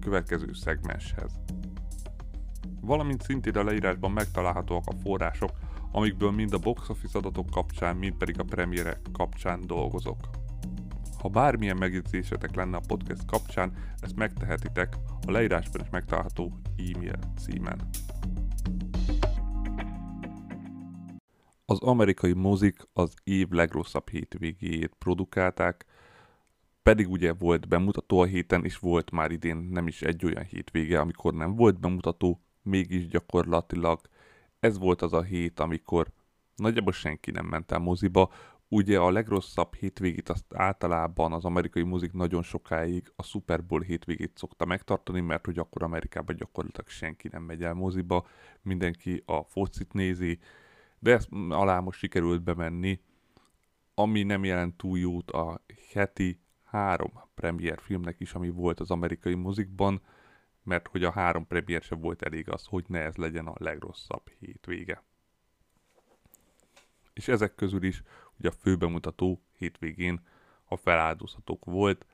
következő szegmenshez. Valamint szintén a leírásban megtalálhatóak a források, amikből mind a Box Office adatok kapcsán, mind pedig a premierek kapcsán dolgozok. Ha bármilyen megjegyzésetek lenne a podcast kapcsán, ezt megtehetitek a leírásban is megtalálható e-mail címen. Az amerikai mozik az év legrosszabb hétvégéjét produkálták, pedig ugye volt bemutató a héten, és volt már idén nem is egy olyan hétvége, amikor nem volt bemutató, mégis gyakorlatilag ez volt az a hét, amikor nagyjából senki nem ment el moziba. Ugye a legrosszabb hétvégét azt általában az amerikai mozik nagyon sokáig a Super Bowl hétvégét szokta megtartani, mert hogy akkor Amerikában gyakorlatilag senki nem megy el moziba, mindenki a focit nézi, de ezt alá most sikerült bemenni, ami nem jelent túl jót a heti 3 premier filmnek is, ami volt az amerikai mozikban, mert hogy a 3 premier sem volt elég az, hogy ne ez legyen a legrosszabb hétvége. És ezek közül is ugye a főbemutató hétvégén a Feláldozhatók volt,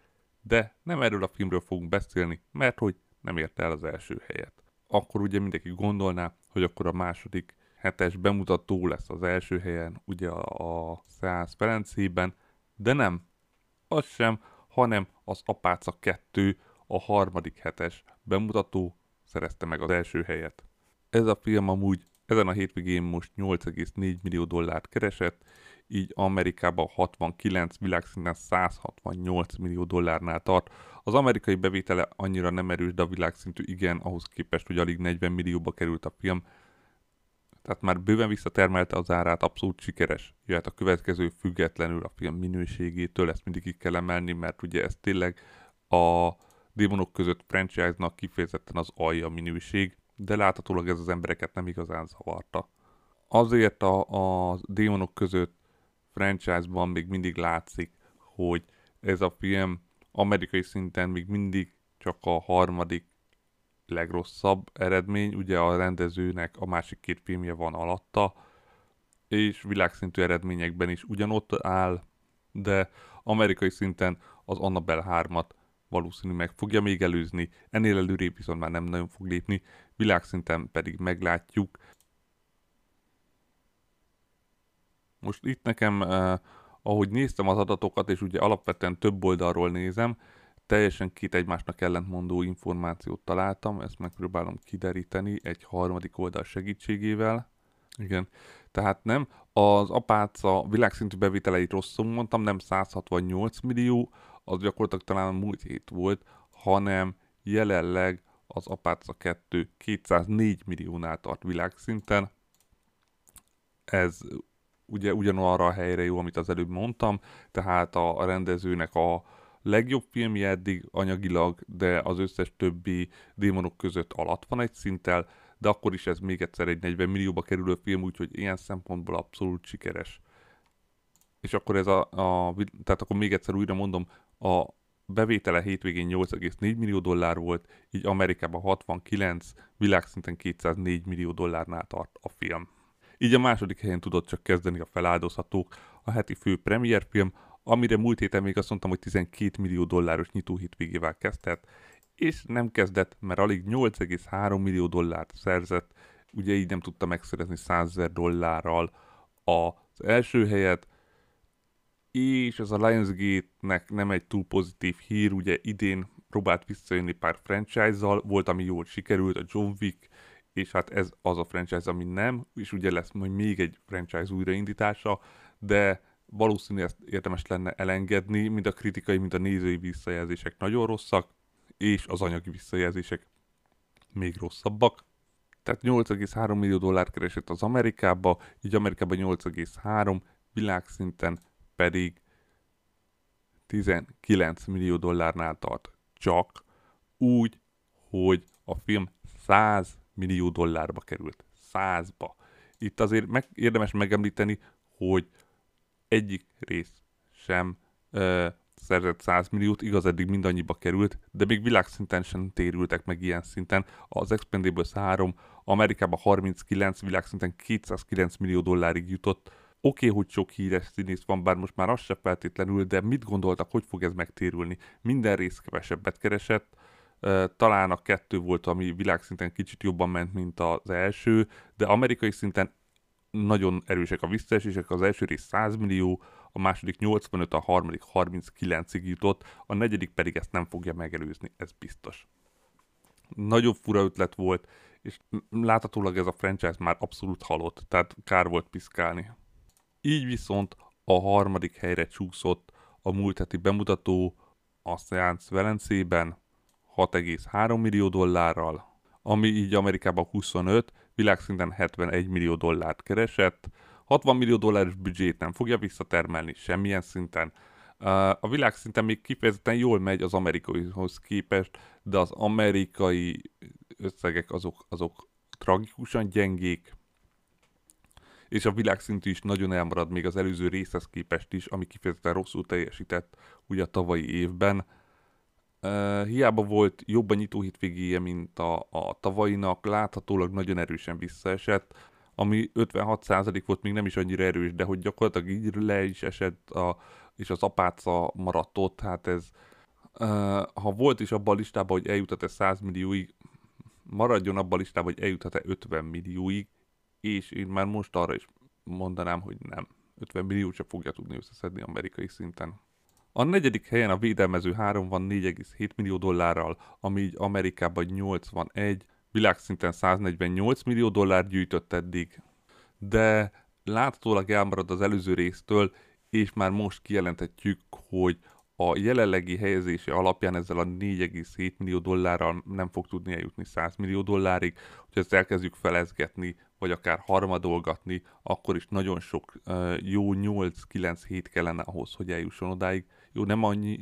de nem erről a filmről fogunk beszélni, mert hogy nem ért el az első helyet. Akkor ugye mindenki gondolná, hogy akkor a második hetes bemutató lesz az első helyen, ugye a Szeánsz Velencében, de nem, az sem, hanem az Apáca 2, a harmadik hetes bemutató szerezte meg az első helyet. Ez a film amúgy ezen a hétvégén most 8,4 millió dollárt keresett, így Amerikában 69, világszinten 168 millió dollárnál tart. Az amerikai bevétele annyira nem erős, de a világszintű igen, ahhoz képest, hogy alig 40 millióba került a film. Tehát már bőven visszatermelte az árát, abszolút sikeres. Jöhet a következő függetlenül a film minőségétől, ezt mindig ki kell emelni, mert ugye ez tényleg a Démonok között franchise-nak kifejezetten az alja minőség, de láthatólag ez az embereket nem igazán zavarta. Azért a Démonok között franchise-ban még mindig látszik, hogy ez a film amerikai szinten még mindig csak a harmadik legrosszabb eredmény, ugye a rendezőnek a másik 2 filmje van alatta, és világszintű eredményekben is ugyanott áll, de amerikai szinten az Annabelle 3-at valószínű meg fogja még előzni, ennél előrébb viszont már nem nagyon fog lépni, világszinten pedig meglátjuk. Most itt nekem, ahogy néztem az adatokat, és ugye alapvetően több oldalról nézem, teljesen két egymásnak ellentmondó információt találtam, ezt megpróbálom kideríteni egy harmadik oldal segítségével. Igen, tehát nem, az Apáca világszintű bevételeit rosszul mondtam, nem 168 millió, az gyakorlatilag talán a múlt hét volt, hanem jelenleg az Apáca 2 204 milliónál tart világszinten. Ez ugye ugyanarra a helyre jó, amit az előbb mondtam, tehát a rendezőnek a legjobb filmje eddig anyagilag, de az összes többi Démonok között alatt van egy szinttel, de akkor is ez még egyszer egy 40 millióba kerülő film, úgyhogy ilyen szempontból abszolút sikeres. És akkor ez tehát akkor még egyszer újra mondom, a bevétele hétvégén 8,4 millió dollár volt, így Amerikában 69, világszinten 204 millió dollárnál tart a film. Így a második helyen tudott csak kezdeni a Feláldozhatók, a heti fő premierfilm, amire múlt héten még azt mondtam, hogy 12 millió dolláros nyitó hétvégével kezdett, és nem kezdett, mert alig 8,3 millió dollárt szerzett, ugye így nem tudta megszerezni 100 000 dollárral az első helyet, és ez a Lionsgate-nek nem egy túl pozitív hír, ugye idén próbált visszajönni pár franchise-zal, volt ami jól sikerült, a John Wick, és hát ez az a franchise, ami nem, és ugye lesz majd még egy franchise újraindítása, de valószínű ezt érdemes lenne elengedni, mind a kritikai, mind a nézői visszajelzések nagyon rosszak, és az anyagi visszajelzések még rosszabbak. Tehát 8,3 millió dollár keresett az Amerikába, így Amerikában 8,3, világszinten pedig 19 millió dollárnál tart. Csak úgy, hogy a film $100 millió került. 100-ba. Itt azért érdemes megemlíteni, hogy egyik rész sem szerzett 100 milliót, igaz, eddig mindannyiba került, de még világszinten sem térültek meg ilyen szinten. Az Expendables 3 Amerikában 39, világszinten $209 millió jutott. Oké, hogy sok híres színész van, bár most már az se feltétlenül, de mit gondoltak, hogy fog ez megtérülni? Minden rész kevesebbet keresett, talán a 2 volt, ami világszinten kicsit jobban ment, mint az első, de amerikai szinten nagyon erősek a visszaesések, az első rész 100 millió, a második 85, a harmadik 39-ig jutott, a negyedik pedig ezt nem fogja megelőzni, ez biztos. Nagyon fura ötlet volt, és láthatólag ez a franchise már abszolút halott, tehát kár volt piszkálni. Így viszont a harmadik helyre csúszott a múlt heti bemutató, a Szeánsz Velencében, $6,3 millió, ami így Amerikában 25, világszinten $71 millió keresett, $60 millió büdzsét nem fogja visszatermelni semmilyen szinten. A világszinten még kifejezetten jól megy az amerikaihoz képest, de az amerikai összegek azok tragikusan gyengék, és a világszintű is nagyon elmarad még az előző részhez képest is, ami kifejezetten rosszul teljesített ugye a tavalyi évben. Hiába volt jobban nyitó hétvégéje, mint a tavalyinak, láthatólag nagyon erősen visszaesett, ami 56% volt, még nem is annyira erős, de hogy gyakorlatilag így le is esett, és az Apáca maradt ott, hát ez, ha volt is abban a listában, hogy eljutott-e 100 millióig, maradjon abban a listában, hogy eljutott-e 50 millióig, és én már most arra is mondanám, hogy nem. 50 milliót sem fogja tudni összeszedni amerikai szinten. A negyedik helyen a Védelmező 3 van $4,7 millió, ami így Amerikában 81, világszinten $148 millió gyűjtött eddig, de láthatólag elmarad az előző résztől, és már most kijelenthetjük, hogy a jelenlegi helyezése alapján ezzel a $4,7 millió nem fog tudni eljutni $100 millió, hogyha ezt elkezdjük felezgetni, vagy akár harmadolgatni, akkor is nagyon sok jó 8-9-7 kellene ahhoz, hogy eljusson odáig. Jó, nem annyi,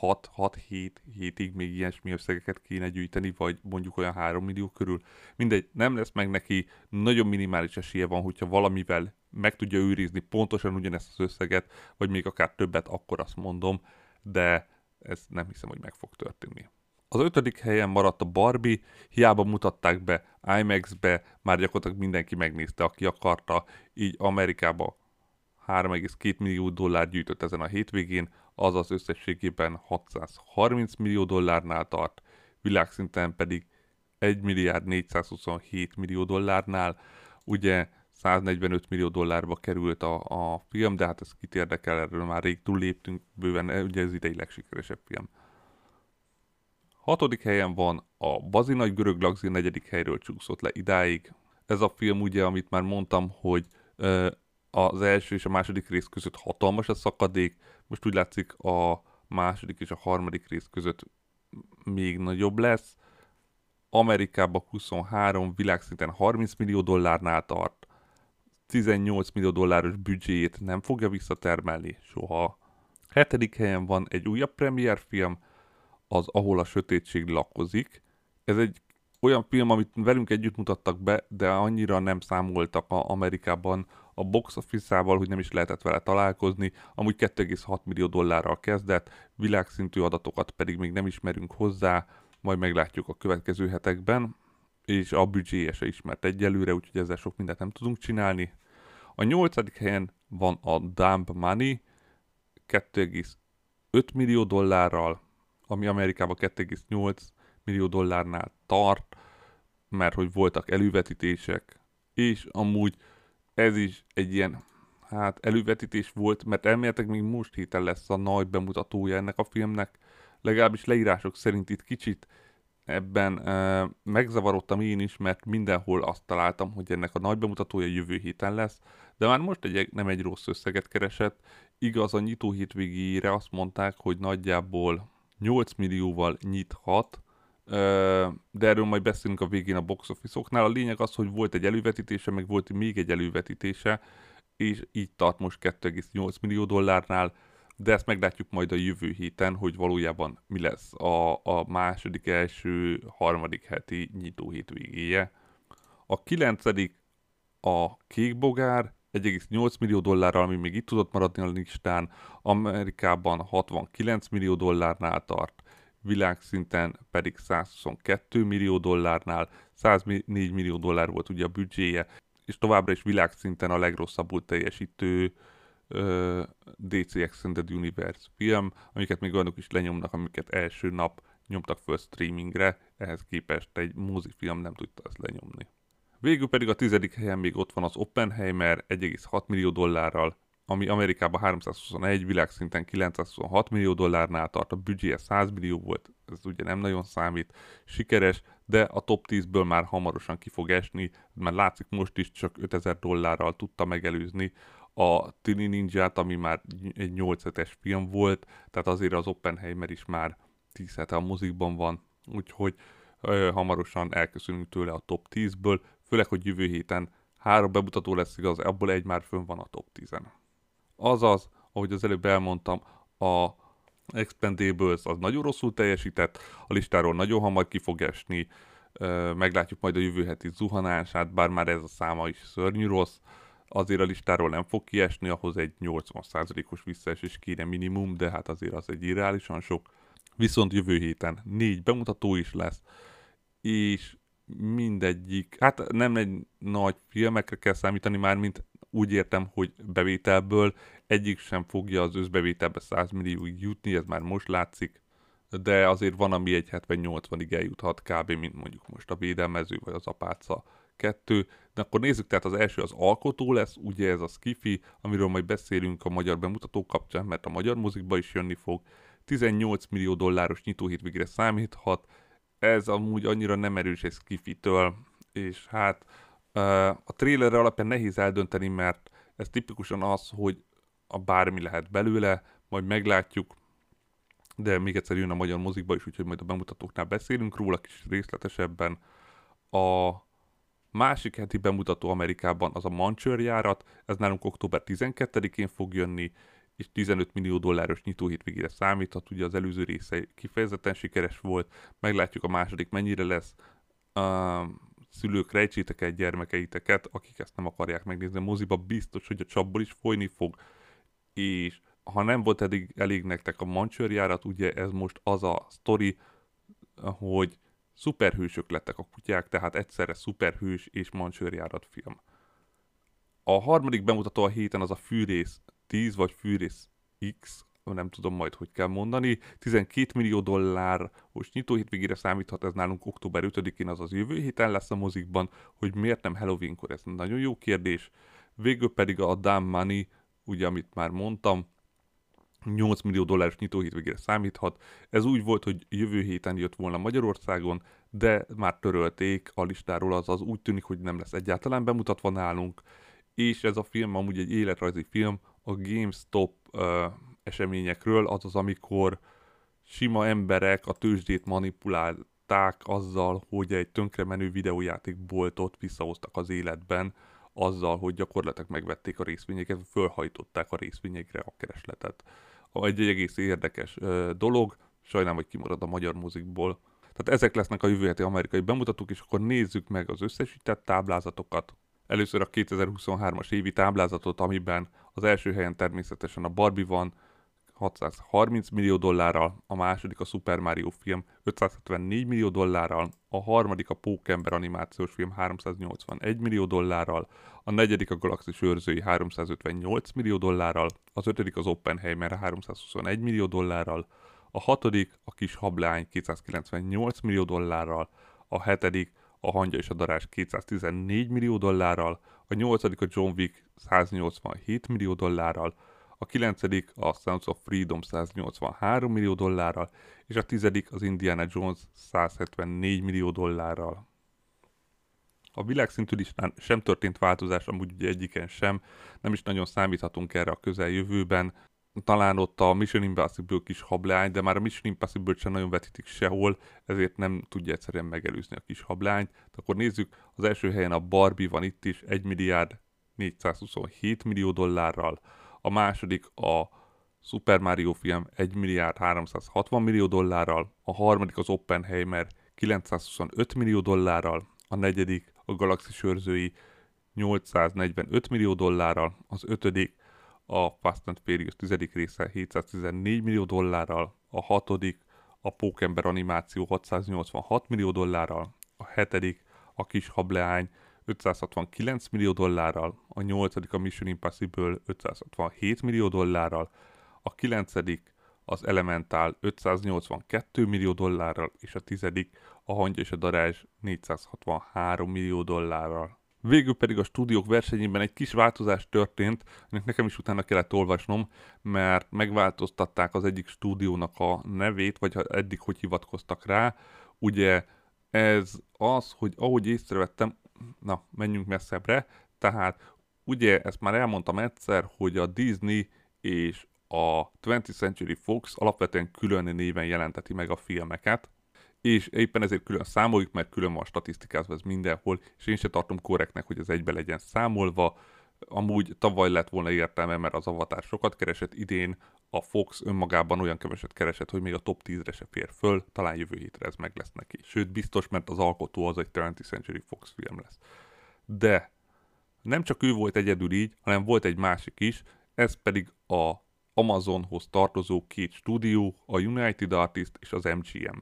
6-7-7-ig még ilyesmi összegeket kéne gyűjteni, vagy mondjuk olyan 3 millió körül. Mindegy, nem lesz meg neki, nagyon minimális esélye van, hogyha valamivel meg tudja őrizni pontosan ugyanezt az összeget, vagy még akár többet, akkor azt mondom, de ez nem hiszem, hogy meg fog történni. Az 5. helyen maradt a Barbie, hiába mutatták be IMAX-be, már gyakorlatilag mindenki megnézte, aki akarta, így Amerikába $3,2 millió gyűjtött ezen a hétvégén, azaz összességében $630 millió tart, világszinten pedig $1,427 millió, ugye $145 millió került a film, de hát ez kit érdekel, erről már rég túlléptünk bőven, ugye ez idei legsikeresebb film. 6. helyen van a Bazi Nagy Görög Lakzi, 4. helyről csúszott le idáig. Ez a film ugye, amit már mondtam, hogy az első és a második rész között hatalmas a szakadék, most úgy látszik a második és a harmadik rész között még nagyobb lesz. Amerikában 23, világszinten $30 millió tart, $18 millió büdzséjét nem fogja visszatermelni soha. 7. helyen van egy újabb premierfilm, az Ahol a sötétség lakozik. Ez egy olyan film, amit velünk együtt mutattak be, de annyira nem számoltak Amerikában a Box Office-ával, hogy nem is lehetett vele találkozni. Amúgy $2,6 millió kezdett, világszintű adatokat pedig még nem ismerünk hozzá, majd meglátjuk a következő hetekben, és a büdzséje se ismert egyelőre, úgyhogy ezzel sok mindent nem tudunk csinálni. A 8. helyen van a Dumb Money, $2,5 millió, ami Amerikában $2,8 millió tart, mert hogy voltak elővetítések, és amúgy ez is egy ilyen, hát elővetítés volt, mert elméletileg még most héten lesz a nagy bemutatója ennek a filmnek, legalábbis leírások szerint. Itt kicsit ebben megzavarodtam én is, mert mindenhol azt találtam, hogy ennek a nagy bemutatója jövő héten lesz, de már most nem egy rossz összeget keresett. Igaz, a nyitó hétvégére azt mondták, hogy nagyjából $8 millióval nyithat, de erről majd beszélünk a végén a Box Office-oknál. A lényeg az, hogy volt egy elővetítése, meg volt még egy elővetítése, és így tart most $2,8 millió, de ezt meglátjuk majd a jövő héten, hogy valójában mi lesz a második, első, harmadik heti nyitó hétvégéje. A 9. a Kék Bogár, 1,8 millió dollárral, ami még itt tudott maradni a listán, Amerikában 69 millió dollárnál tart, világszinten pedig 122 millió dollárnál, 104 millió dollár volt ugye a büdzséje, és továbbra is világszinten a legrosszabbul teljesítő DC Extended Universe film, amiket még olyanok is lenyomnak, amiket első nap nyomtak föl streamingre, ehhez képest egy mozifilm nem tudta ezt lenyomni. Végül pedig a 10. helyen még ott van az Oppenheimer 1,6 millió dollárral, ami Amerikában 321, világszinten 926 millió dollárnál tart, a büdzséje 100 millió volt, ez ugye nem nagyon számít, sikeres, de a top 10-ből már hamarosan ki fog esni, mert látszik most is csak 5000 dollárral tudta megelőzni a Tini Ninját, ami már egy 8-7-es film volt, tehát azért az Oppenheimer is már 10 hete a mozikban van, úgyhogy hamarosan elköszönünk tőle a top 10-ből, főleg, hogy jövő héten 3 bemutató lesz, igaz, abból egy már fönn van a top 10-en. Azaz, ahogy az előbb elmondtam, a Expendables az nagyon rosszul teljesített, a listáról nagyon hamar ki fog esni, meglátjuk majd a jövő heti zuhanását, bár már ez a száma is szörnyű rossz, azért a listáról nem fog kiesni, ahhoz egy 80%-os visszaesés kéne minimum, de hát azért az egy irreálisan sok. Viszont jövő héten 4 bemutató is lesz, és mindegyik, hát nem egy nagy filmekre kell számítani már, mint úgy értem, hogy bevételből egyik sem fogja az összbevételbe 100 millióig jutni, ez már most látszik, de azért van, ami egy 70-80-ig eljuthat kb. Mint mondjuk most a Védelmező vagy az Apáca 2. De akkor nézzük, tehát az első az alkotó lesz, ugye ez a skifi, amiről majd beszélünk a magyar bemutató kapcsán, mert a magyar mozikba is jönni fog. 18 millió dolláros nyitóhétvégére számíthat, ez amúgy annyira nem erős egy skifitől, és hát a trailerre alapján nehéz eldönteni, mert ez tipikusan az, hogy a bármi lehet belőle, majd meglátjuk, de még egyszer jön a magyar mozikba is, úgyhogy majd a bemutatóknál beszélünk róla kis részletesebben. A másik heti bemutató Amerikában az a Mancs őrjárat, ez nálunk október 12-én fog jönni, és 15 millió dolláros nyitóhétvégére számíthat, ugye az előző része kifejezetten sikeres volt, meglátjuk a második mennyire lesz, szülők rejtsétek el gyermekeiteket, akik ezt nem akarják megnézni a moziba, biztos, hogy a csapból is folyni fog, és ha nem volt eddig elég nektek a Mancs őrjárat, ugye ez most az a sztori, hogy szuperhősök lettek a kutyák, tehát egyszerre szuperhős és Mancs őrjárat film. A harmadik bemutató a héten az a Fűrész 10 vagy Fűrész X, nem tudom majd, hogy kell mondani, 12 millió dollár, most nyitó hétvégére számíthat, ez nálunk október 5-én, azaz jövő héten lesz a mozikban, hogy miért nem Halloweenkor, ez nagyon jó kérdés. Végül pedig a Dumb Money, ugye amit már mondtam, 8 millió dolláros nyitó hétvégére számíthat, ez úgy volt, hogy jövő héten jött volna Magyarországon, de már törölték a listáról, azaz úgy tűnik, hogy nem lesz egyáltalán bemutatva nálunk, és ez a film amúgy egy életrajzi film, a GameStop eseményekről, azaz amikor sima emberek a tőzsdét manipulálták azzal, hogy egy tönkremenő videójátékboltot visszahoztak az életben, azzal, hogy gyakorlatilag megvették a részvényeket, fölhajtották a részvényekre a keresletet. Egy egész érdekes dolog, sajnálom, hogy kimarad a magyar mozikból. Tehát ezek lesznek a jövő heti amerikai bemutatók, és akkor nézzük meg az összesített táblázatokat. Először a 2023-as évi táblázatot, amiben az első helyen természetesen a Barbie van 630 millió dollárral, a második a Super Mario film 574 millió dollárral, a harmadik a Pókember animációs film 381 millió dollárral, a negyedik a Galaxis Őrzői 358 millió dollárral, az ötödik az Oppenheimer 321 millió dollárral, a hatodik a Kis Hableány 298 millió dollárral, a hetedik a Hangya és a Darázs 214 millió dollárral, a 8. a John Wick 187 millió dollárral, a 9. a Sounds of Freedom 183 millió dollárral, és a 10. az Indiana Jones 174 millió dollárral. A világszintű listán sem történt változás, amúgy ugye egyiken sem, nem is nagyon számíthatunk erre a közeljövőben. Talán ott a Mission Impossible Kis Hableány, de már a Mission Impossible-t sem nagyon vetítik sehol, ezért nem tudja egyszerűen megelőzni a Kis Hableányt. De akkor nézzük, az első helyen a Barbie van itt is 1 milliárd 427 millió dollárral, a második a Super Mario film $1.360 millió, a harmadik az Oppenheimer $925 millió, a negyedik a Galaxis Őrzői $845 millió, az ötödik a Fast and Furious 10. része $714 millió, a hatodik a Pókember animáció $686 millió, a hetedik a Kis Hableány $569 millió, a nyolcadik a Mission Impossible $567 millió, a kilencedik az Elementál $582 millió, és a tizedik a Hangya és a Darázs $463 millió. Végül pedig a stúdiók versenyében egy kis változás történt, ennek nekem is utána kellett olvasnom, mert megváltoztatták az egyik stúdiónak a nevét, vagy eddig hogy hivatkoztak rá. Ugye ez az, hogy ahogy észrevettem, na, menjünk messzebbre, tehát ugye ezt már elmondtam egyszer, hogy a Disney és a 20th Century Fox alapvetően külön néven jelenteti meg a filmeket, és éppen ezért külön számoljuk, mert külön van statisztikázva ez mindenhol, és én se tartom korrektnek, hogy ez egybe legyen számolva. Amúgy tavaly lett volna értelme, mert az Avatar sokat keresett, idén a Fox önmagában olyan keveset keresett, hogy még a top 10-re se fér föl, talán jövő hétre ez meg lesz neki. Sőt, biztos, mert az alkotó az egy 20th Century Fox film lesz. De nem csak ő volt egyedül így, hanem volt egy másik is, ez pedig a Amazonhoz tartozó két stúdió, a United Artists és az MGM.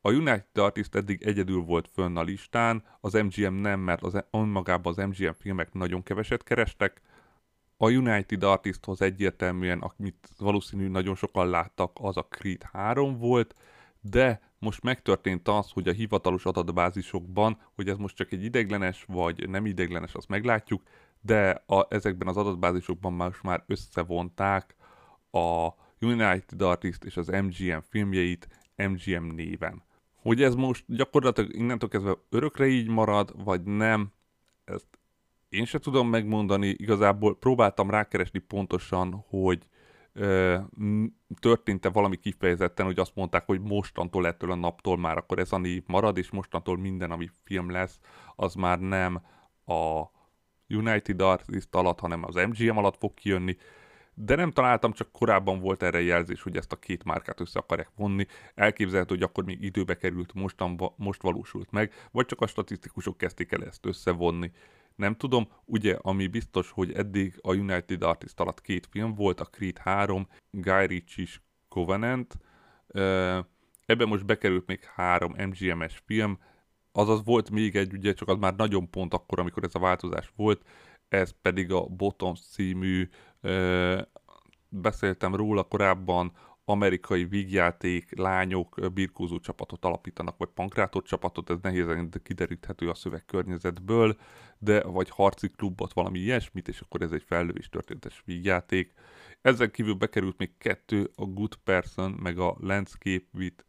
A United Artists eddig egyedül volt fönn a listán, az MGM nem, mert önmagában az MGM filmek nagyon keveset kerestek. A United Artistshoz egyértelműen, amit valószínű nagyon sokan láttak, az a Creed 3 volt, de most megtörtént az, hogy a hivatalos adatbázisokban, hogy ez most csak egy ideiglenes vagy nem ideiglenes, azt meglátjuk, de ezekben az adatbázisokban már összevonták a United Artists és az MGM filmjeit MGM néven. Hogy ez most gyakorlatilag innentől kezdve örökre így marad, vagy nem, ezt én se tudom megmondani. Igazából próbáltam rákeresni pontosan, hogy történt-e valami kifejezetten, hogy azt mondták, hogy mostantól, ettől a naptól már akkor ez a név marad, és mostantól minden, ami film lesz, az már nem a United Artists alatt, hanem az MGM alatt fog kijönni. De nem találtam, csak korábban volt erre jelzés, hogy ezt a két márkát össze akarják vonni. Elképzelhető, hogy akkor még időbe került, most valósult meg, vagy csak a statisztikusok kezdték el ezt összevonni. Nem tudom, ugye, ami biztos, hogy eddig a United Artists alatt két film volt, a Creed 3, Guy Ritchie-s Covenant, ebben most bekerült még 3 MGM-es film, azaz volt még egy, ugye, csak az már nagyon pont akkor, amikor ez a változás volt, ez pedig a Bottoms című, beszéltem róla korábban, amerikai vígjáték, lányok birkózó csapatot alapítanak, vagy pankrátor csapatot, ez nehézen kideríthető a szövegkörnyezetből, de vagy harci klubot, valami ilyesmit, és akkor ez egy fellövés történetes vígjáték. Ezen kívül bekerült még 2, a Good Person, meg a Landscape with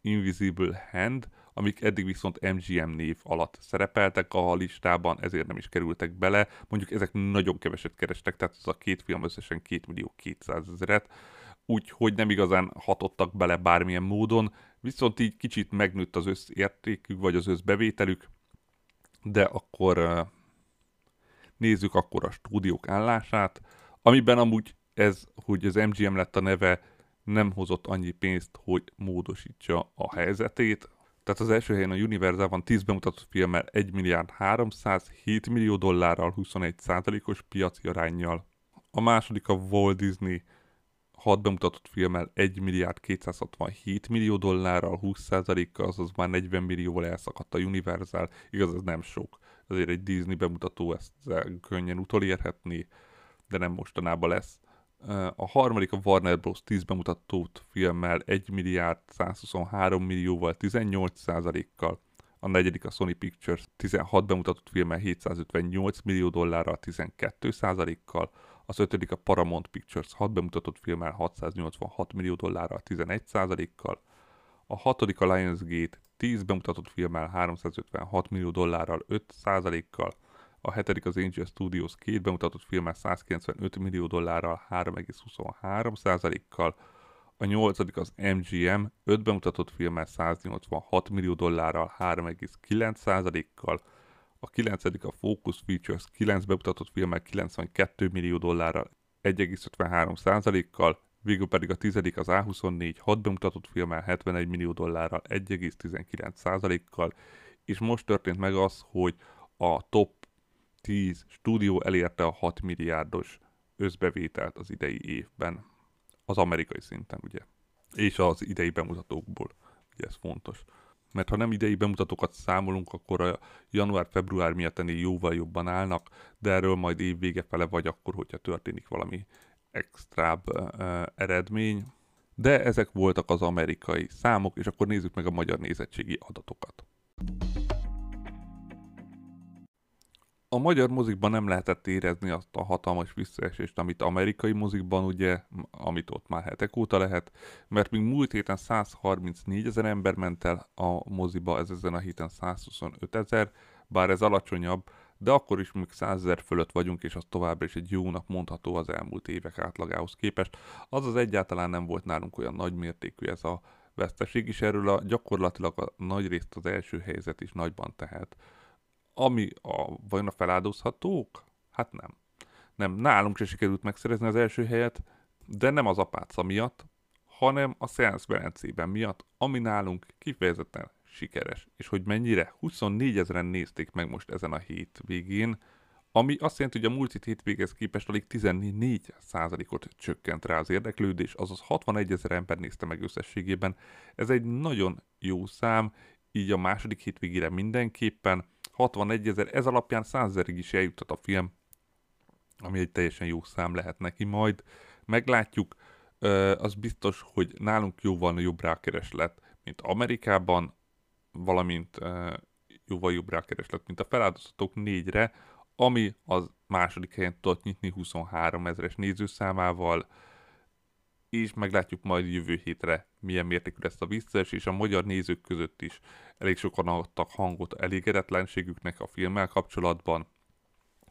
Invisible Hand, amik eddig viszont MGM név alatt szerepeltek a listában, ezért nem is kerültek bele. Mondjuk ezek nagyon keveset kerestek, tehát ez a két film összesen 2.200.000-et, úgyhogy nem igazán hatottak bele bármilyen módon, viszont így kicsit megnőtt az összértékük, vagy az összbevételük, de akkor nézzük akkor a stúdiók állását, amiben amúgy ez, hogy az MGM lett a neve, nem hozott annyi pénzt, hogy módosítsa a helyzetét. Tehát az első helyen a Universal van 10 bemutatott filmmel $1.307 millió, 21%-os piaci aránnyal. A második a Walt Disney 6 bemutatott filmmel $1.267 millió, 20%-kal, azaz már $40 millióval elszakadt a Universal. Igaz, ez nem sok. Ezért egy Disney bemutató ezt könnyen utolérhetné, de nem mostanában lesz. A harmadik a Warner Bros. 10 bemutatott filmmel $1.123 millióval, 18%-kal. A negyedik a Sony Pictures 16 bemutatott filmmel $758 millió, 12%-kal. Az ötödik a Paramount Pictures 6 bemutatott filmmel $686 millió, 11%-kal. A hatodik a Lionsgate 10 bemutatott filmmel $356 millió, 5%-kal. A hetedik az Angel Studios 2 bemutatott filmmel $195 millió, 3,23%-kal. A nyolcadik az MGM 5 bemutatott filmmel $186 millió, 3,9%-kal. A kilencedik a Focus Features 9 bemutatott filmmel $92 millió, 1,53%-kal. végül pedig a 10. az A24 6 bemutatott filmmel $71 millió 1,19%-kal, és most történt meg az, hogy a top 10 stúdió elérte a 6 milliárdos összbevételt az idei évben, az amerikai szinten ugye, és az idei bemutatókból, ugye ez fontos. Mert ha nem idei bemutatókat számolunk, akkor a január-február miatt ennél jóval jobban állnak, de erről majd év vége fele vagy akkor, hogyha történik valami extrább eredmény. De ezek voltak az amerikai számok, és akkor nézzük meg a magyar nézettségi adatokat. A magyar mozikban nem lehetett érezni azt a hatalmas visszaesést, amit amerikai mozikban, ugye, amit ott már hetek óta lehet, mert még múlt héten 134 000 ember ment el a moziba, ez ezen a héten 125 000, bár ez alacsonyabb, de akkor is még 100 000 fölött vagyunk, és az továbbra is egy jónak mondható az elmúlt évek átlagához képest. Azaz egyáltalán nem volt nálunk olyan nagy mértékű ez a veszteség, és erről gyakorlatilag a nagy részt az első helyzet is nagyban tehet. Ami vajon a feláldozhatók? Hát nem. Nem, nálunk se sikerült megszerezni az első helyet, de nem az Apáca miatt, hanem a Szeánsz Velencében miatt, ami nálunk kifejezetten sikeres. És hogy mennyire? 24 000-en nézték meg most ezen a hétvégén, ami azt jelenti, hogy a múlt hétvégéhez képest alig 14%-ot csökkent rá az érdeklődés, azaz 61 000 ember nézte meg összességében. Ez egy nagyon jó szám, így a második hétvégére mindenképpen, 61 000, ez alapján 100 000-ig is eljuthat a film, ami egy teljesen jó szám lehet neki majd. Meglátjuk, az biztos, hogy nálunk jóval jobb rákereslet, mint Amerikában, valamint jóval jobb rákereslet, mint a feláldozhatók 4-re, ami az második helyen tudott nyitni 23 000-es nézőszámával, és meglátjuk majd jövő hétre, milyen mértékű lesz a visszaesés, és a magyar nézők között is elég sokan adtak hangot elégedetlenségüknek a filmmel kapcsolatban.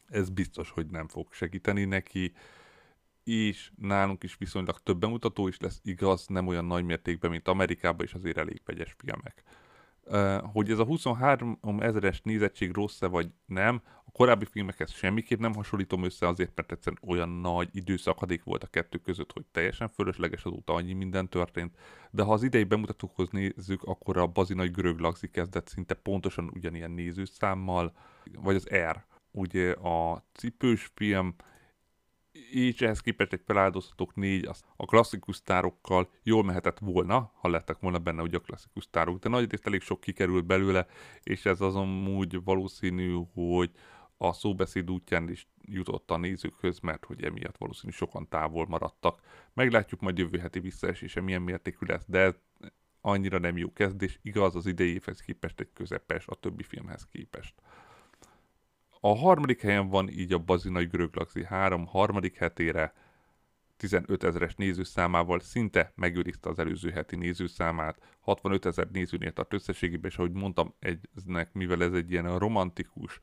Ez biztos, hogy nem fog segíteni neki, és nálunk is viszonylag több bemutató is lesz, igaz, nem olyan nagy mértékben, mint Amerikában, és azért elég vegyes filmek. Hogy ez a 23 000-es nézettség rossz-e vagy nem, a korábbi filmekhez semmiképp nem hasonlítom össze, azért mert egyszerűen olyan nagy időszakadék volt a kettő között, hogy teljesen fölösleges, azóta annyi minden történt, de ha az idei bemutatókhoz nézzük, akkor a Bazi Nagy Görög Lakzi kezdett szinte pontosan ugyanilyen nézőszámmal, vagy az R, ugye a cipős film, és ehhez képest egy feláldozhatók 4 a klasszikus sztárokkal jól mehetett volna, ha lettek volna benne ugye a klasszikus sztárok, de nagy részt elég sok kikerült belőle, és ez azon úgy valószínű, hogy a szóbeszéd útján is jutott a nézőkhöz, mert hogy emiatt valószínű sokan távol maradtak. Meglátjuk majd jövő heti visszaesése milyen mértékű lesz, de ez annyira nem jó kezdés, igaz, az idei évhez képest egy közepes a többi filmhez képest. A harmadik helyen van így a Bazi Nagy Görög Lakzi 3 harmadik hetére 15 000-es nézőszámával, szinte megőrizte az előző heti nézőszámát, 65 000 nézőnél tart összességében, és ahogy mondtam, mivel ez egy ilyen romantikus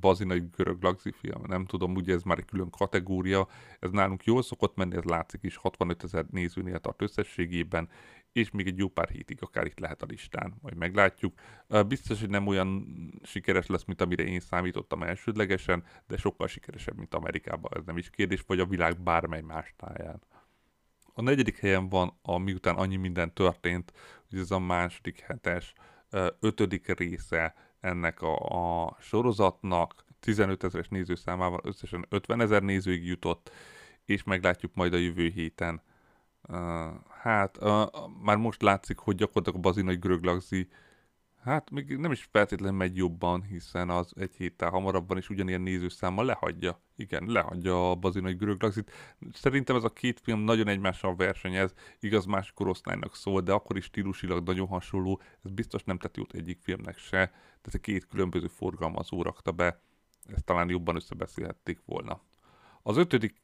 Bazi Nagy Görög Lakzi film, nem tudom, ugye ez már egy külön kategória, ez nálunk jól szokott menni, ez látszik is, 65 000 nézőnél tart összességében, és még egy jó pár hétig akár itt lehet a listán, majd meglátjuk. Biztos, hogy nem olyan sikeres lesz, mint amire én számítottam elsődlegesen, de sokkal sikeresebb, mint Amerikában, ez nem is kérdés, vagy a világ bármely más táján. A negyedik helyen van, miután annyi minden történt, hogy ez a második hetes, 5. része ennek a sorozatnak, 15 000-es nézőszámával összesen 50 000 nézőig jutott, és meglátjuk majd a jövő héten. Már most látszik, hogy gyakorlatilag a Bazi Nagy Görög Lakzi, hát még nem is feltétlenül megy jobban, hiszen az egy héttel hamarabban is ugyanilyen nézőszámmal lehagyja. Igen, lehagyja a Bazi Nagy Görög Lakzit. Szerintem ez a két film nagyon egymással versenyez, igaz, más korosztálynak szól, de akkor is stílusilag nagyon hasonló. Ez biztos nem tett jót egyik filmnek se, tehát a két különböző forgalmazó rakta be, ezt talán jobban összebeszélhették volna. Az 5.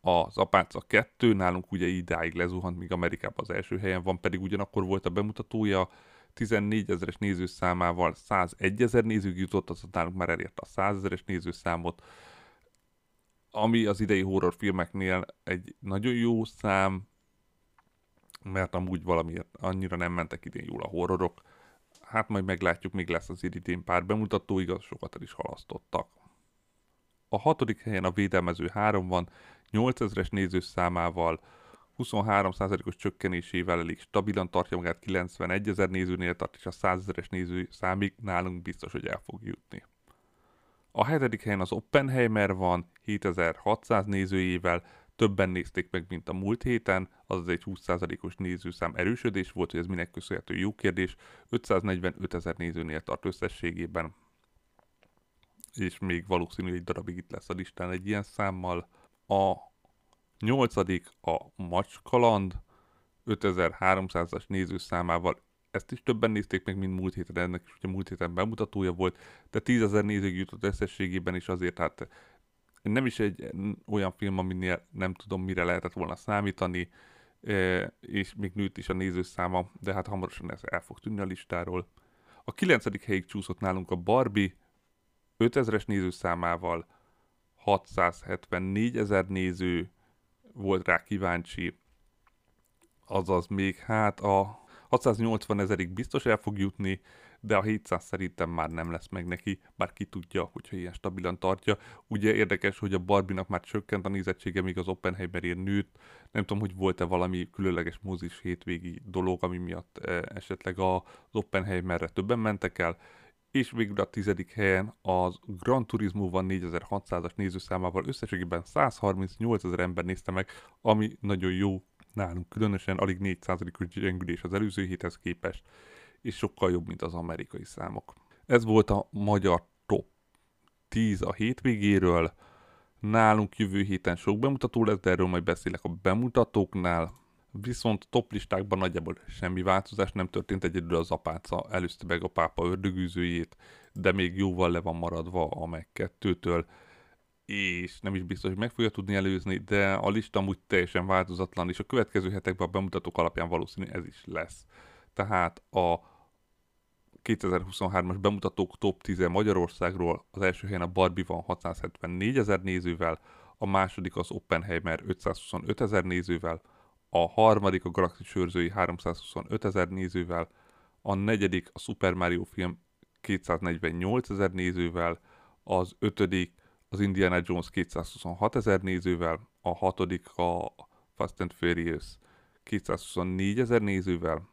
az Apáca 2, nálunk ugye idáig lezuhant, míg Amerikában az első helyen van, pedig ugyanakkor volt a bemutatója, 14 000-es nézőszámával 101 000 nézőig jutott, aztán nálunk már elérte a 100 000-es nézőszámot, ami az idei horrorfilmeknél egy nagyon jó szám, mert amúgy valamiért annyira nem mentek idén jól a horrorok. Hát majd meglátjuk, még lesz az idén pár bemutató, igaz, sokat el is halasztottak. A 6. helyen a Védelmező 3 van, 8000-es nézőszámával, 23%-os csökkenésével elég stabilan tartja magát, 91 ezer nézőnél tart, és a 100 ezeres nézőszámig nálunk biztos, hogy el fog jutni. A hetedik helyen az Oppenheimer van, 7600 nézőjével, többen nézték meg, mint a múlt héten, azaz egy 20%-os nézőszám erősödés volt, hogy ez minek köszönhető, jó kérdés, 545 ezer nézőnél tart összességében, és még valószínű egy darabig itt lesz a listán egy ilyen számmal. A nyolcadik a Macskaland, 5300-as nézőszámával, ezt is többen nézték meg, mint múlt héten, ennek is ugye múlt héten bemutatója volt, de 10 ezer nézőig jutott összességében is, azért hát nem is egy olyan film, aminél nem tudom mire lehetett volna számítani, és még nőtt is a nézőszáma, de hát hamarosan ez el fog tűnni a listáról. A 9. helyig csúszott nálunk a Barbie, 5000-es nézőszámával, 674 ezer néző volt rá kíváncsi, azaz még hát a 680 ezerig biztos el fog jutni, de a 700 szerintem már nem lesz meg neki, bár ki tudja, hogyha ilyen stabilan tartja. Ugye érdekes, hogy a Barbie-nak már csökkent a nézettsége, míg az Oppenheimer nőtt. Nem tudom, hogy volt-e valami különleges mozis hétvégi dolog, ami miatt esetleg az Oppenheimerre többen mentek el. És végül a 10. helyen az Gran Turismo van 4600-as nézőszámával, összességében 138 ezer ember nézte meg, ami nagyon jó nálunk, különösen alig 4%-os gyengülés az előző héthez képest, és sokkal jobb, mint az amerikai számok. Ez volt a magyar top 10 a hétvégéről. Nálunk jövő héten sok bemutató lesz, de erről majd beszélek a bemutatóknál. Viszont top listákban nagyjából semmi változás nem történt, egyedül az Apáca előzte meg a Pápa ördögűzőjét, de még jóval le van maradva a meg 2-től, és nem is biztos, hogy meg fogja tudni előzni, de a lista amúgy teljesen változatlan, és a következő hetekben a bemutatók alapján valószínű ez is lesz. Tehát a 2023-as bemutatók top 10 Magyarországról, az első helyen a Barbie van 674 ezer nézővel, a második az Oppenheimer 525 ezer nézővel, a harmadik a Galaxis Őrzői 325 ezer nézővel, a negyedik a Super Mario film 248 ezer nézővel, az ötödik az Indiana Jones 226 ezer nézővel, a hatodik a Fast and Furious 224 ezer nézővel,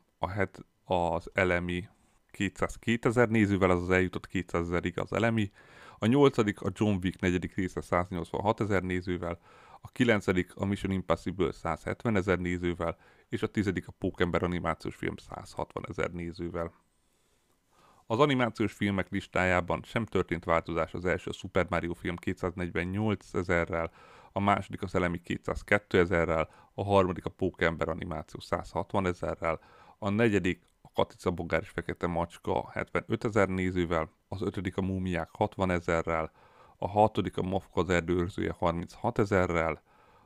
az elemi 202 ezer nézővel, azaz eljutott 200 ezerig az elemi, a nyolcadik a John Wick negyedik része 186 ezer nézővel, a 9. a Mission Impossible 170 ezer nézővel, és a 10. a Pókember animációs film 160 ezer nézővel. Az animációs filmek listájában sem történt változás, az első a Super Mario film 248 ezerrel, a második a Szellemi 202 ezerrel, a harmadik a Pókember animáció 160 ezerrel, a negyedik a Katica bogár és fekete macska 75 ezer nézővel, az ötödik a Múmiák 60 ezerrel, a hatodik a Mafka az erdő őrzője 36 ezerrel,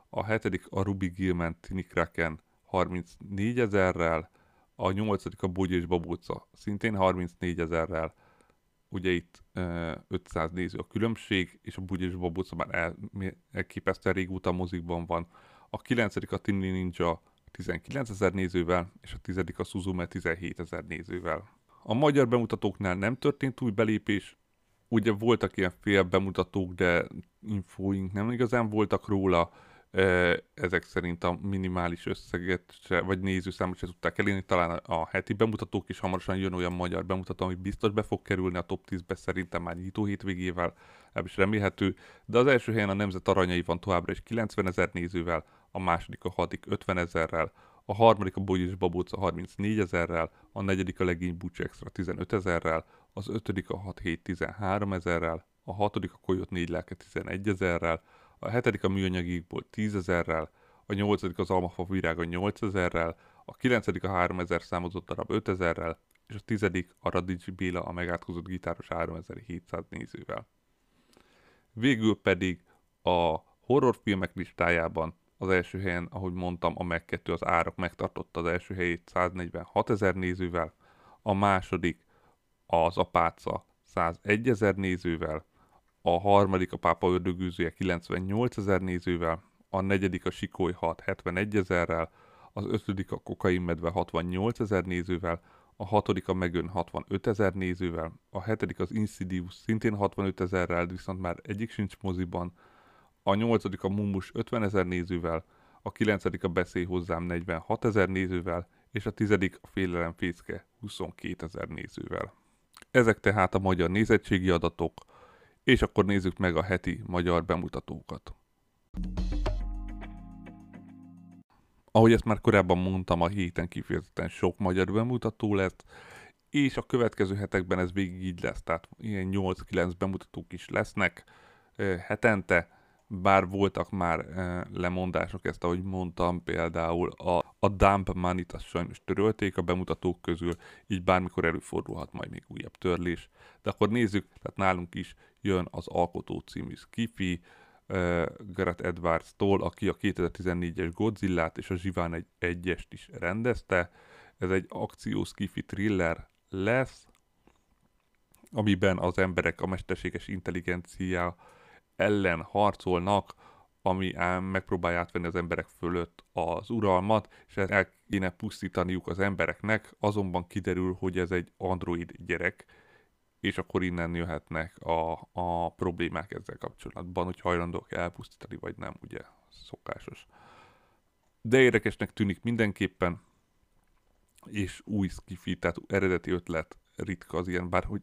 a hetedik a Ruby Gilman Tini Kraken 34 ezerrel, a nyolcadik a Bogyó és Babóca szintén 34 ezerrel, ugye itt 500 néző a különbség, és a Bogyó és Babóca már elképesztően régóta a mozikban van, a kilencedik a Tini Ninja 19 ezer nézővel, és a tizedik a Suzume 17 ezer nézővel. A magyar bemutatóknál nem történt új belépés. Ugye voltak ilyen fél bemutatók, de infóink nem igazán voltak róla, ezek szerint a minimális összeget, vagy nézőszámot se tudták elérni, talán a heti bemutatók is, hamarosan jön olyan magyar bemutató, ami biztos be fog kerülni a top 10-be, szerintem már nyitó hétvégével, nem is remélhető, de az első helyen a Nemzet aranyai van továbbra is 90 ezer nézővel, a második a Hadik 50 ezerrel, a harmadik a Bogyó és Babóca 34 ezerrel, a negyedik a Legény Bucs Extra 15 ezerrel, az ötödik a 6-7-13 ezerrel, a hatodik a Kolyot 4 lelke 11 ezerrel, a hetedik a Műanyagékból 10 ezerrel, a nyolcadik az Almafa virága 8 ezerrel, a kilencedik a 3000 számozott darab 5 ezerrel, és a tizedik a Radics Béla a megátkozott gitáros 3700 nézővel. Végül pedig a horrorfilmek listájában az első helyen, ahogy mondtam, a Meg 2 az Árak megtartotta az első helyét 146 ezer nézővel, a második az Apáca 101 ezer nézővel, a harmadik a Pápa ördögűzője 98 ezer nézővel, a negyedik a Sikoly 6 71 ezerrel, az ötödik a Kokainmedve 68 ezer nézővel, a hatodik a Megön 65 ezer nézővel, a hetedik az Insidious szintén 65 ezerrel, viszont már egyik sincs moziban, a 8. a Mumus 50 000 nézővel, a 9. a Beszélj hozzám 46 000 nézővel, és a 10. a Félelem fészke 22 000 nézővel. Ezek tehát a magyar nézettségi adatok, és akkor nézzük meg a heti magyar bemutatókat. Ahogy ezt már korábban mondtam, a héten kifejezetten sok magyar bemutató lett, és a következő hetekben ez végig így lesz, tehát ilyen 8-9 bemutatók is lesznek hetente, bár voltak már lemondások, ezt ahogy mondtam, például a Dumb Money-t azt sajnos törölték a bemutatók közül, így bármikor előfordulhat majd még újabb törlés. De akkor nézzük, tehát nálunk is jön az Alkotó című skifi, Gareth Edwards-tól, aki a 2014-es Godzillát és a Zsivány 1-est is rendezte. Ez egy akció-szkifi thriller lesz, amiben az emberek a mesterséges intelligencia ellen harcolnak, ami megpróbálja átvenni az emberek fölött az uralmat, és el kéne pusztítaniuk az embereknek, azonban kiderül, hogy ez egy android gyerek, és akkor innen jöhetnek a problémák ezzel kapcsolatban, hogy hajlandók elpusztítani, vagy nem, ugye, szokásos. De érdekesnek tűnik mindenképpen, és új skifi, tehát eredeti ötlet ritka az ilyen, bárhogy,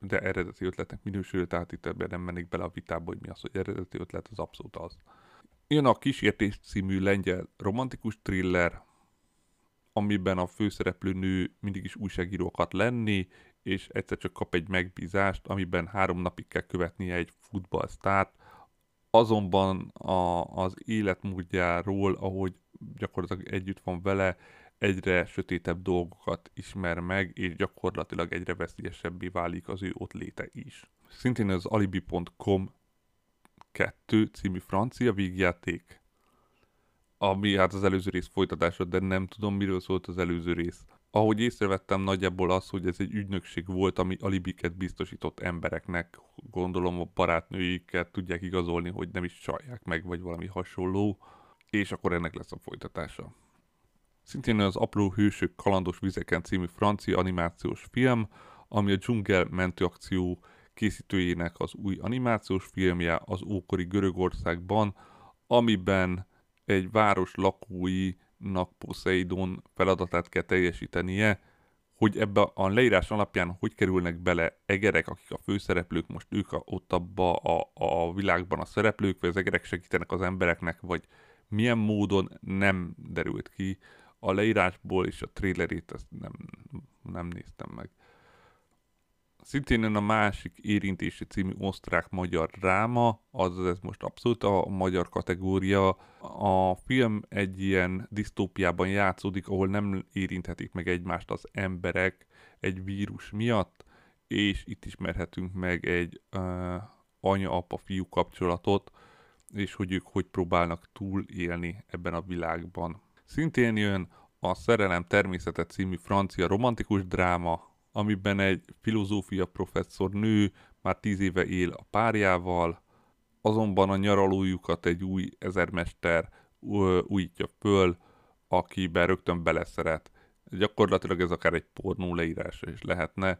de eredeti ötletnek minősül, tehát itt ebben nem mennék bele a vitába, hogy mi az, hogy eredeti ötlet, az abszolút az. Jön a Kísértés című lengyel romantikus thriller, amiben a főszereplő nő mindig is újságíró akar lenni, és egyszer csak kap egy megbízást, amiben 3 napig kell követnie egy futballsztárt, azonban az életmódjáról, ahogy gyakorlatilag együtt van vele, egyre sötétebb dolgokat ismer meg, és gyakorlatilag egyre veszélyesebbé válik az ő ott léte is. Szintén az Alibi.com 2 című francia vígjáték, ami hát az előző rész folytatása, de nem tudom, miről szólt az előző rész. Ahogy észrevettem, nagyjából az, hogy ez egy ügynökség volt, ami alibiket biztosított embereknek, gondolom a barátnőiket tudják igazolni, hogy nem is csalják meg, vagy valami hasonló, és akkor ennek lesz a folytatása. Szintén az Apró hősök kalandos vizeken című francia animációs film, ami a dzsungel mentőakció készítőjének az új animációs filmje az ókori Görögországban, amiben egy város lakóinak Poseidon feladatát kell teljesítenie, hogy ebbe a leírás alapján hogy kerülnek bele egerek, akik a főszereplők, most ők ott abba a világban a szereplők, vagy az egerek segítenek az embereknek, vagy milyen módon nem derült ki a leírásból, és a trailerét ezt nem néztem meg. Szintén a másik érintési című osztrák-magyar dráma, azaz ez most abszolút a magyar kategória. A film egy ilyen disztópiában játszódik, ahol nem érinthetik meg egymást az emberek egy vírus miatt, és itt ismerhetünk meg egy anya-apa-fiú kapcsolatot, és hogy ők hogy próbálnak túlélni ebben a világban. Szintén jön a Szerelem természete című francia romantikus dráma, amiben egy filozófia professzor nő már 10 éve él a párjával, azonban a nyaralójukat egy új ezermester újítja föl, akiben rögtön beleszeret. Gyakorlatilag ez akár egy pornó leírása is lehetne.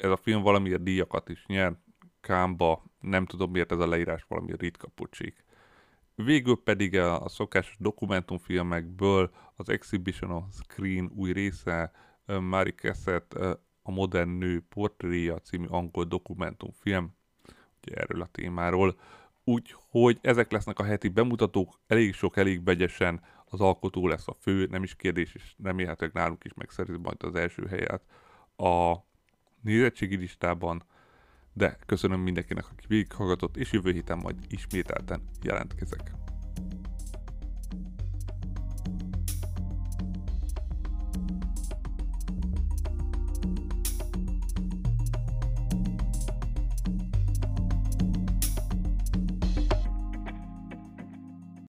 Ez a film valamiért díjakat is nyert, Kámba, nem tudom miért ez a leírás valami ritka pocsék. Végül pedig a szokásos dokumentumfilmekből az Exhibition on Screen új része, Marie Cassatt, a modern nő portréja című angol dokumentumfilm, ugye erről a témáról. Úgyhogy ezek lesznek a heti bemutatók, elég sok, elég vegyesen, az Alkotó lesz a fő, nem is kérdés, és remélhetőleg nálunk is megszerzi majd az első helyet a nézettségi listában. De köszönöm mindenkinek, aki végighallgatott, és jövő héten majd ismételten jelentkezek.